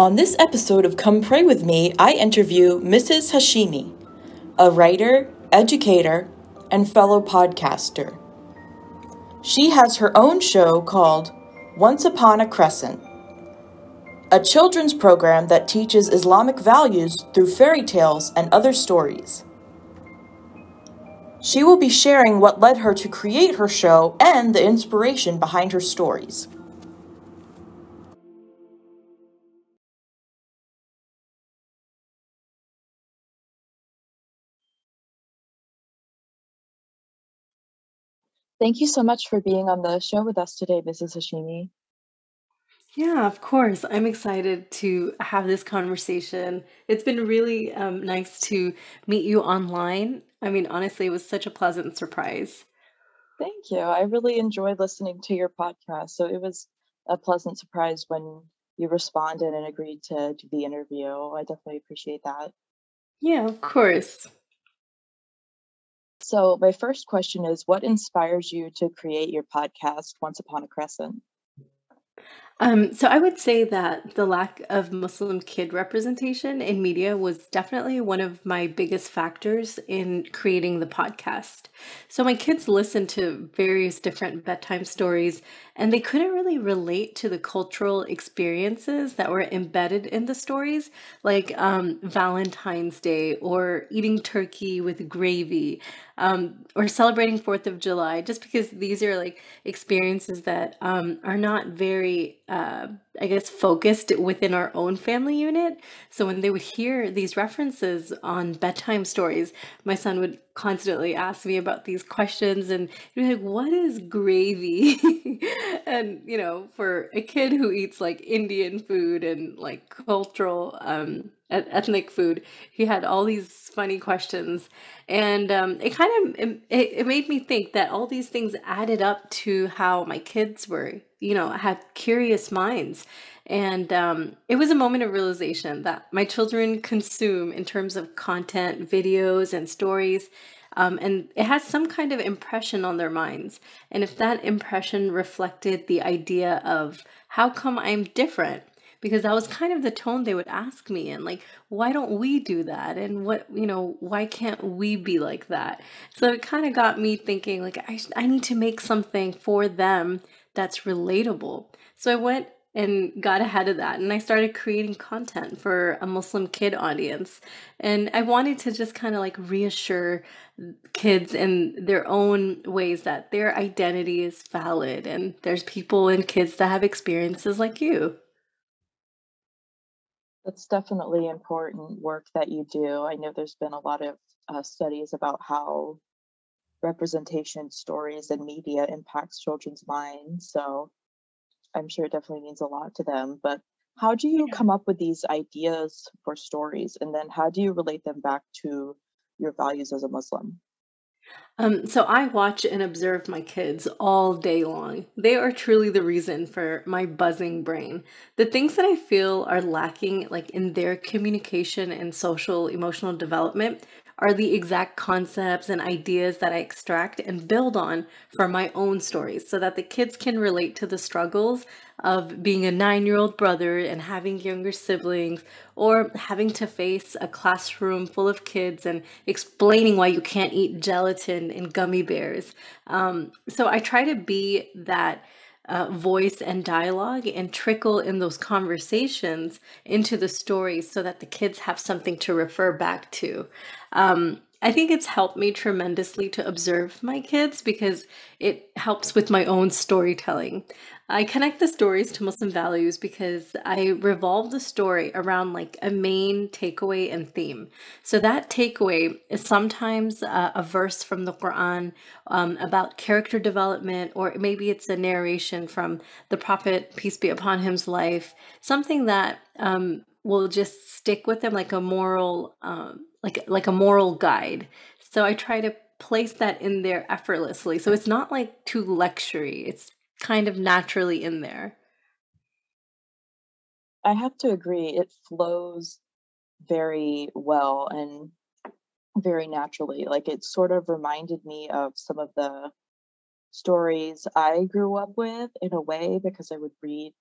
On this episode of Come Pray With Me, I interview Mrs. Hashimi, a writer, educator, and fellow podcaster. She has her own show called Once Upon a Crescent, a children's program that teaches Islamic values through fairy tales and other stories. She will be sharing what led her to create her show and the inspiration behind her stories. Thank you so much for being on the show with us today, Mrs. Hashimi. Yeah, of course. I'm excited to have this conversation. It's been really nice to meet you online. I mean, honestly, it was such a pleasant surprise. Thank you. I really enjoy listening to your podcast. So it was a pleasant surprise when you responded and agreed to do the interview. I definitely appreciate that. Yeah, of course. So my first question is, what inspires you to create your podcast, Once Upon a Crescent? So I would say that the lack of Muslim kid representation in media was definitely one of my biggest factors in creating the podcast. So my kids listened to various different bedtime stories, and they couldn't really relate to the cultural experiences that were embedded in the stories, like Valentine's Day or eating turkey with gravy or celebrating 4th of July, just because these are like experiences that are not very focused within our own family unit. So when they would hear these references on bedtime stories, my son would constantly ask me about these questions and he'd be like, what is gravy? And, you know, for a kid who eats like Indian food and like cultural, ethnic food, he had all these funny questions. And it made me think that all these things added up to how my kids were, you know, had curious minds. And it was a moment of realization that my children consume in terms of content, videos, and stories. And it has some kind of impression on their minds. And if that impression reflected the idea of how come I'm different, because that was kind of the tone they would ask me, and like, why don't we do that? And what, you know, why can't we be like that? So it kind of got me thinking, like, I need to make something for them that's relatable. So I went and got ahead of that, and I started creating content for a Muslim kid audience. And I wanted to just kind of like reassure kids in their own ways that their identity is valid, and there's people and kids that have experiences like you. That's definitely important work that you do. I know there's been a lot of studies about how representation, stories, and media impacts children's minds. So I'm sure it definitely means a lot to them. But how do you come up with these ideas for stories? And then how do you relate them back to your values as a Muslim? So I watch and observe my kids all day long. They are truly the reason for my buzzing brain. The things that I feel are lacking, like in their communication and social emotional development, are the exact concepts and ideas that I extract and build on for my own stories, so that the kids can relate to the struggles of being a 9-year-old brother and having younger siblings, or having to face a classroom full of kids and explaining why you can't eat gelatin and gummy bears. So I try to be that voice and dialogue and trickle in those conversations into the stories so that the kids have something to refer back to. I think it's helped me tremendously to observe my kids because it helps with my own storytelling. I connect the stories to Muslim values because I revolve the story around like a main takeaway and theme. So that takeaway is sometimes a verse from the Quran about character development, or maybe it's a narration from the Prophet, peace be upon him's life, something that will just stick with them like a moral, like a moral guide. So I try to place that in there effortlessly. So it's not like too lectury. It's kind of naturally in there. I have to agree. It flows very well and very naturally. Like, it sort of reminded me of some of the stories I grew up with in a way, because I would read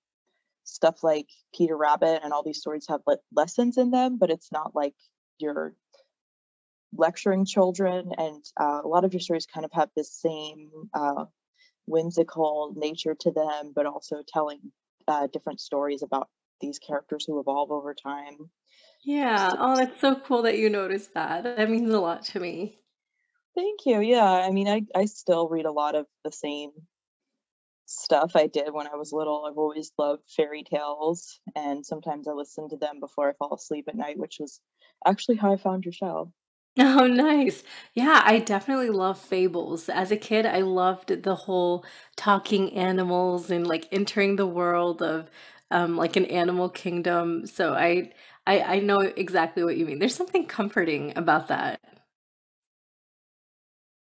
stuff like Peter Rabbit and all these stories have lessons in them, but it's not like you're lecturing children. And a lot of your stories kind of have this same whimsical nature to them, but also telling different stories about these characters who evolve over time. Yeah. Oh, that's so cool that you noticed that. That means a lot to me. Thank you. Yeah. I mean, I still read a lot of the same stuff I did when I was little. I've always loved fairy tales, and sometimes I listen to them before I fall asleep at night, which was actually how I found your show. Oh, nice. Yeah, I definitely love fables. As a kid, I loved the whole talking animals and like entering the world of like an animal kingdom. So I know exactly what you mean. There's something comforting about that.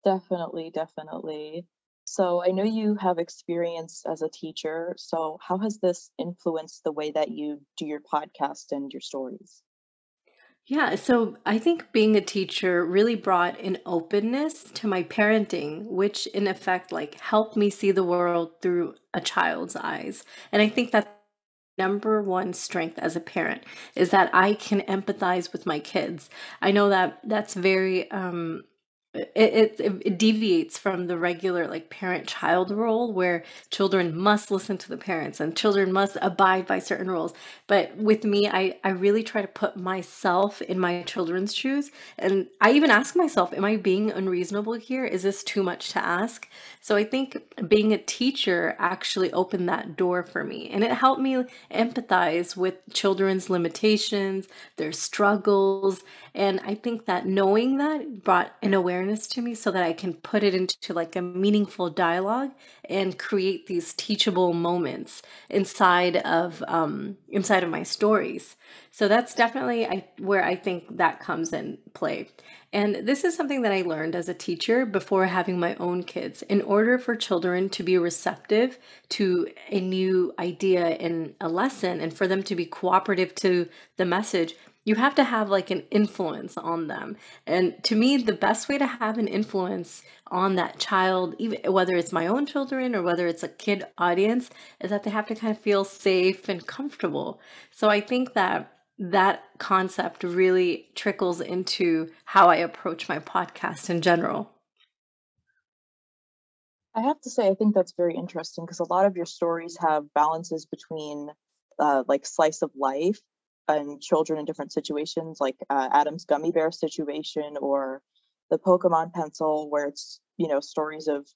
Definitely, definitely. So I know you have experience as a teacher. So how has this influenced the way that you do your podcast and your stories? Yeah, so I think being a teacher really brought an openness to my parenting, which in effect like helped me see the world through a child's eyes. And I think that number one strength as a parent is that I can empathize with my kids. I know that that's very it deviates from the regular like parent-child role where children must listen to the parents and children must abide by certain rules. But with me, I really try to put myself in my children's shoes. And I even ask myself, am I being unreasonable here? Is this too much to ask? So I think being a teacher actually opened that door for me. And it helped me empathize with children's limitations, their struggles. And I think that knowing that brought an awareness to me so that I can put it into like a meaningful dialogue and create these teachable moments inside of my stories. So that's definitely where I think that comes in play. And this is something that I learned as a teacher before having my own kids. In order for children to be receptive to a new idea and a lesson, and for them to be cooperative to the message, you have to have like an influence on them. And to me, the best way to have an influence on that child, even whether it's my own children or whether it's a kid audience, is that they have to kind of feel safe and comfortable. So I think that concept really trickles into how I approach my podcast in general. I have to say, I think that's very interesting because a lot of your stories have balances between like slice of life and children in different situations, like Adam's gummy bear situation or the Pokemon pencil, where it's, stories of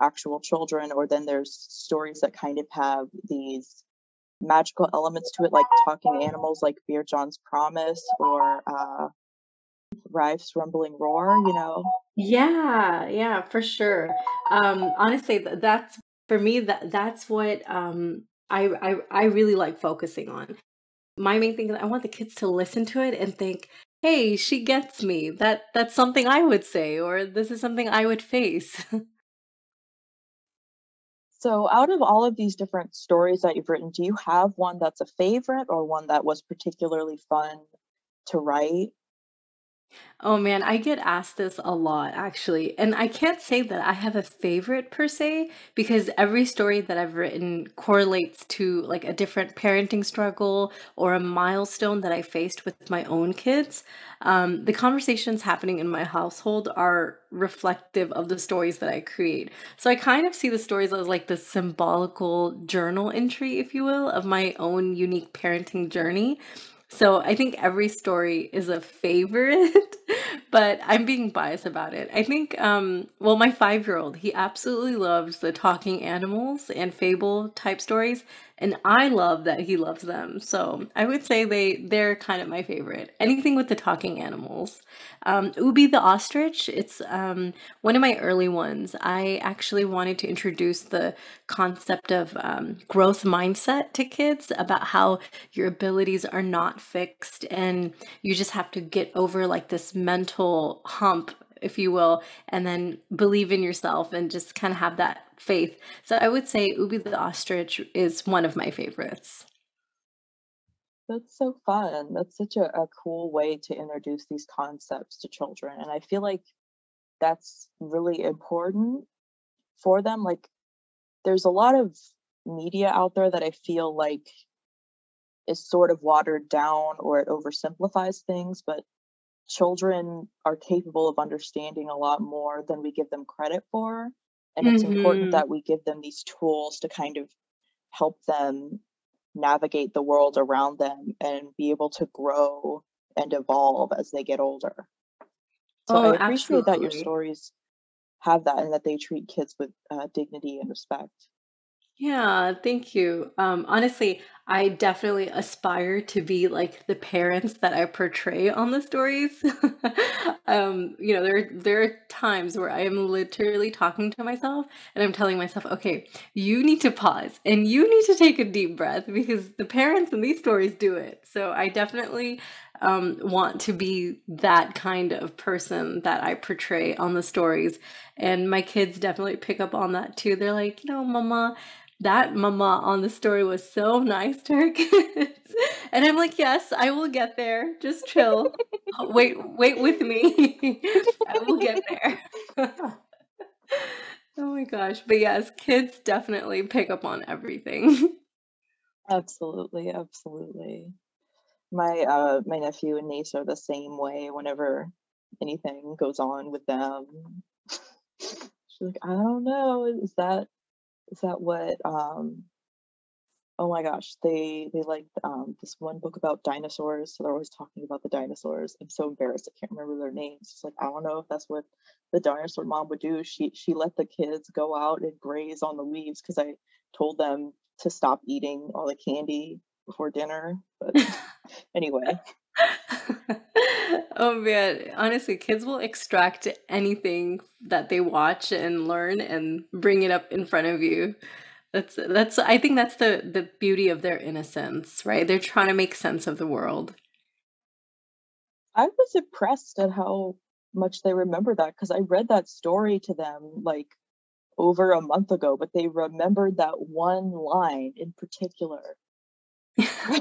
actual children, or then there's stories that kind of have these magical elements to it, like talking animals, like Beer John's Promise or Rife's Rumbling Roar, Yeah, for sure. Honestly, that's, for me, that's what I really like focusing on. My main thing is I want the kids to listen to it and think, hey, she gets me. That's something I would say, or this is something I would face. So out of all of these different stories that you've written, do you have one that's a favorite or one that was particularly fun to write? Oh man, I get asked this a lot actually. And I can't say that I have a favorite per se, because every story that I've written correlates to like a different parenting struggle or a milestone that I faced with my own kids. The conversations happening in my household are reflective of the stories that I create. So I kind of see the stories as like the symbolical journal entry, if you will, of my own unique parenting journey. So I think every story is a favorite, but I'm being biased about it. I think, my 5-year-old, he absolutely loves the talking animals and fable type stories. And I love that he loves them. So I would say they're kind of my favorite. Anything with the talking animals. Ubi the Ostrich, it's one of my early ones. I actually wanted to introduce the concept of growth mindset to kids about how your abilities are not fixed and you just have to get over like this mental hump, if you will, and then believe in yourself and just kind of have that faith. So I would say Ubi the Ostrich is one of my favorites. That's so fun. That's such a cool way to introduce these concepts to children. And I feel like that's really important for them. Like there's a lot of media out there that I feel like is sort of watered down or it oversimplifies things, but children are capable of understanding a lot more than we give them credit for. And it's important that we give them these tools to kind of help them navigate the world around them and be able to grow and evolve as they get older. So I appreciate that your stories have that and that they treat kids with dignity and respect. Yeah, thank you. Honestly, I definitely aspire to be like the parents that I portray on the stories. There are times where I am literally talking to myself and I'm telling myself, okay, you need to pause and you need to take a deep breath because the parents in these stories do it. So I definitely want to be that kind of person that I portray on the stories. And my kids definitely pick up on that too. They're like, you know, Mama, that mama on the story was so nice to her kids. And I'm like, yes, I will get there. Just chill. wait with me. I will get there. Oh my gosh. But yes, kids definitely pick up on everything. Absolutely. Absolutely. My nephew and niece are the same way whenever anything goes on with them. She's like, I don't know. Is that what, oh my gosh, they liked this one book about dinosaurs, so they're always talking about the dinosaurs. I'm so embarrassed, I can't remember their names. It's like, I don't know if that's what the dinosaur mom would do. She let the kids go out and graze on the leaves because I told them to stop eating all the candy before dinner, but anyway. Oh man, honestly, kids will extract anything that they watch and learn and bring it up in front of you. That's I think that's the beauty of their innocence, right? They're trying to make sense of the world. I was impressed at how much they remember that because I read that story to them like over a month ago, but they remembered that one line in particular.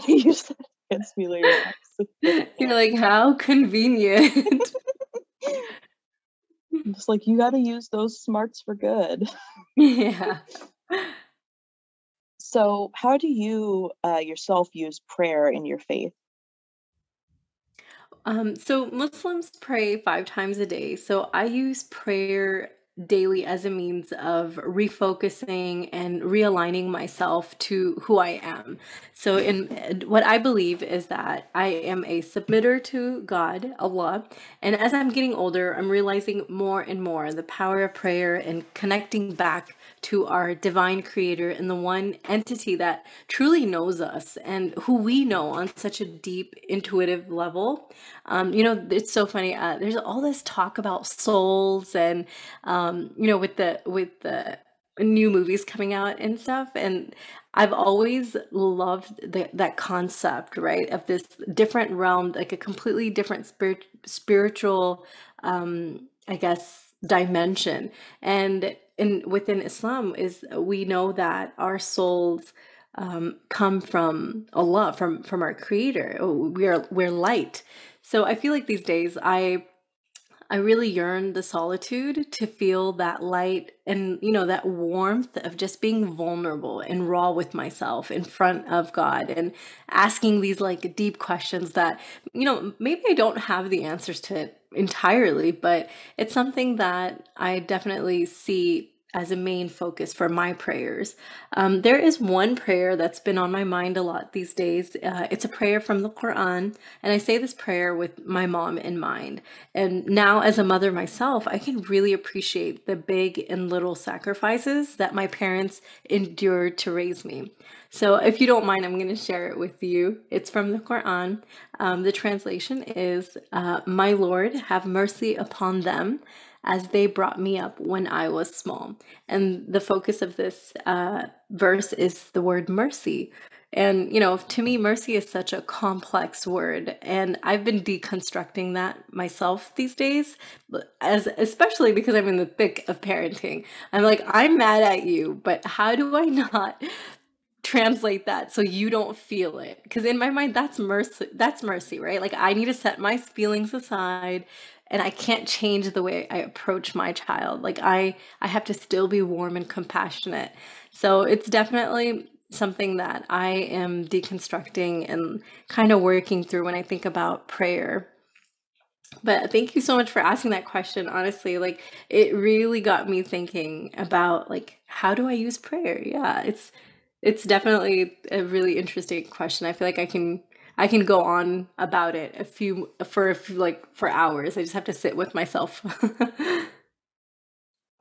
You said against me later. You're like, how convenient. Just like, you got to use those smarts for good. Yeah. So how do you yourself use prayer in your faith? So Muslims pray 5 times a day. So I use prayer daily as a means of refocusing and realigning myself to who I am. So in what I believe is that I am a submitter to God, Allah. And as I'm getting older, I'm realizing more and more the power of prayer and connecting back to our divine creator and the one entity that truly knows us and who we know on such a deep intuitive level. It's so funny. There's all this talk about souls and, with the new movies coming out and stuff. And I've always loved that concept, right, of this different realm, like a completely different spiritual, dimension. And within Islam is we know that our souls come from Allah, from our Creator. We're light. So I feel like these days I really yearn the solitude to feel that light and, that warmth of just being vulnerable and raw with myself in front of God and asking these like deep questions that, maybe I don't have the answers to it entirely, but it's something that I definitely see as a main focus for my prayers. There is one prayer that's been on my mind a lot these days. It's a prayer from the Quran, and I say this prayer with my mom in mind. And now as a mother myself, I can really appreciate the big and little sacrifices that my parents endured to raise me. So if you don't mind, I'm going to share it with you. It's from the Quran. The translation is, My Lord, have mercy upon them, as they brought me up when I was small. And the focus of this verse is the word mercy. And, to me, mercy is such a complex word. And I've been deconstructing that myself these days, especially because I'm in the thick of parenting. I'm like, I'm mad at you, but how do I not translate that so you don't feel it? Because in my mind, that's mercy, right? Like, I need to set my feelings aside, and I can't change the way I approach my child. Like I have to still be warm and compassionate. So it's definitely something that I am deconstructing and kind of working through when I think about prayer. But thank you so much for asking that question. Honestly, like, it really got me thinking about, like, how do I use prayer? Yeah, it's definitely a really interesting question. I feel like I can go on about it for hours. I just have to sit with myself.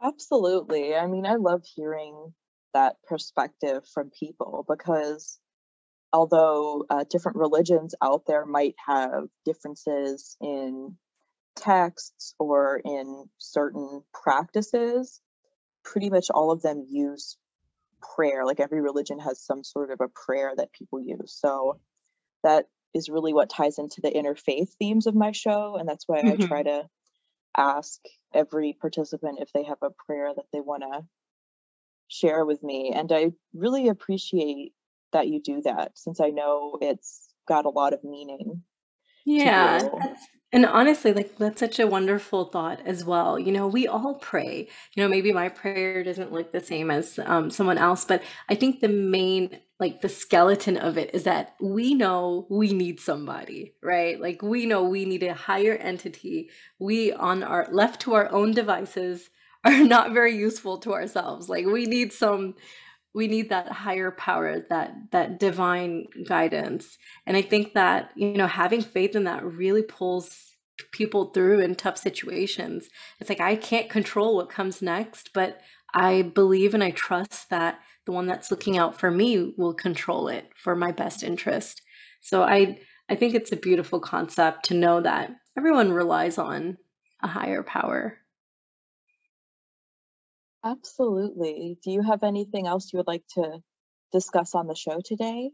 Absolutely. I mean, I love hearing that perspective from people, because although different religions out there might have differences in texts or in certain practices, pretty much all of them use prayer. Like, every religion has some sort of a prayer that people use. So that is really what ties into the interfaith themes of my show. And that's why I try to ask every participant if they have a prayer that they want to share with me. And I really appreciate that you do that, since I know it's got a lot of meaning. Yeah. And honestly, like, that's such a wonderful thought as well. You know, we all pray. You know, maybe my prayer doesn't look the same as someone else, but I think the main, like, the skeleton of it is that we know we need somebody, right? Like, we know we need a higher entity. We, on our left to our own devices, are not very useful to ourselves. Like, we need that higher power, that divine guidance. And I think that, you know, having faith in that really pulls people through in tough situations. It's like, I can't control what comes next, but I believe and I trust that the one that's looking out for me will control it for my best interest. So I think it's a beautiful concept to know that everyone relies on a higher power. Absolutely. Do you have anything else you would like to discuss on the show today?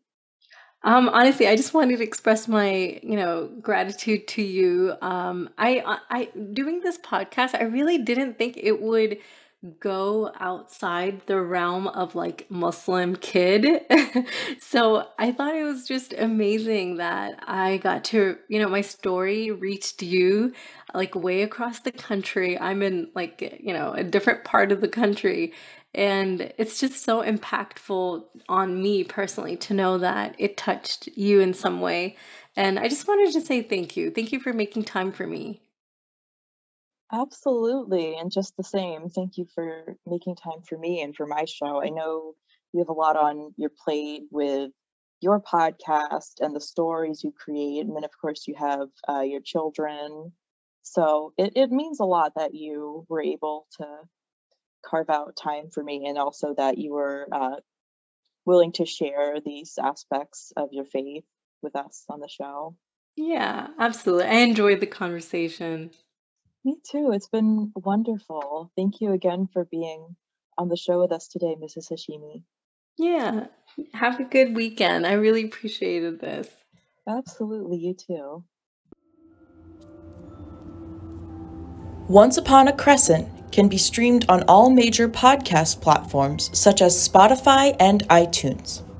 Honestly, I just wanted to express my, you know, gratitude to you. I doing this podcast, I really didn't think it would go outside the realm of, like, Muslim kid. So I thought it was just amazing that I got to, you know, my story reached you, like, way across the country. I'm in, like, you know, a different part of the country. And it's just so impactful on me personally to know that it touched you in some way. And I just wanted to say thank you. Thank you for making time for me. Absolutely. And just the same, thank you for making time for me and for my show. I know you have a lot on your plate with your podcast and the stories you create. And then, of course, you have your children. So it means a lot that you were able to carve out time for me, and also that you were willing to share these aspects of your faith with us on the show. Yeah, absolutely. I enjoyed the conversation. Me too. It's been wonderful. Thank you again for being on the show with us today, Mrs. Hashimi. Yeah. Have a good weekend. I really appreciated this. Absolutely. You too. Once Upon a Crescent can be streamed on all major podcast platforms such as Spotify and iTunes.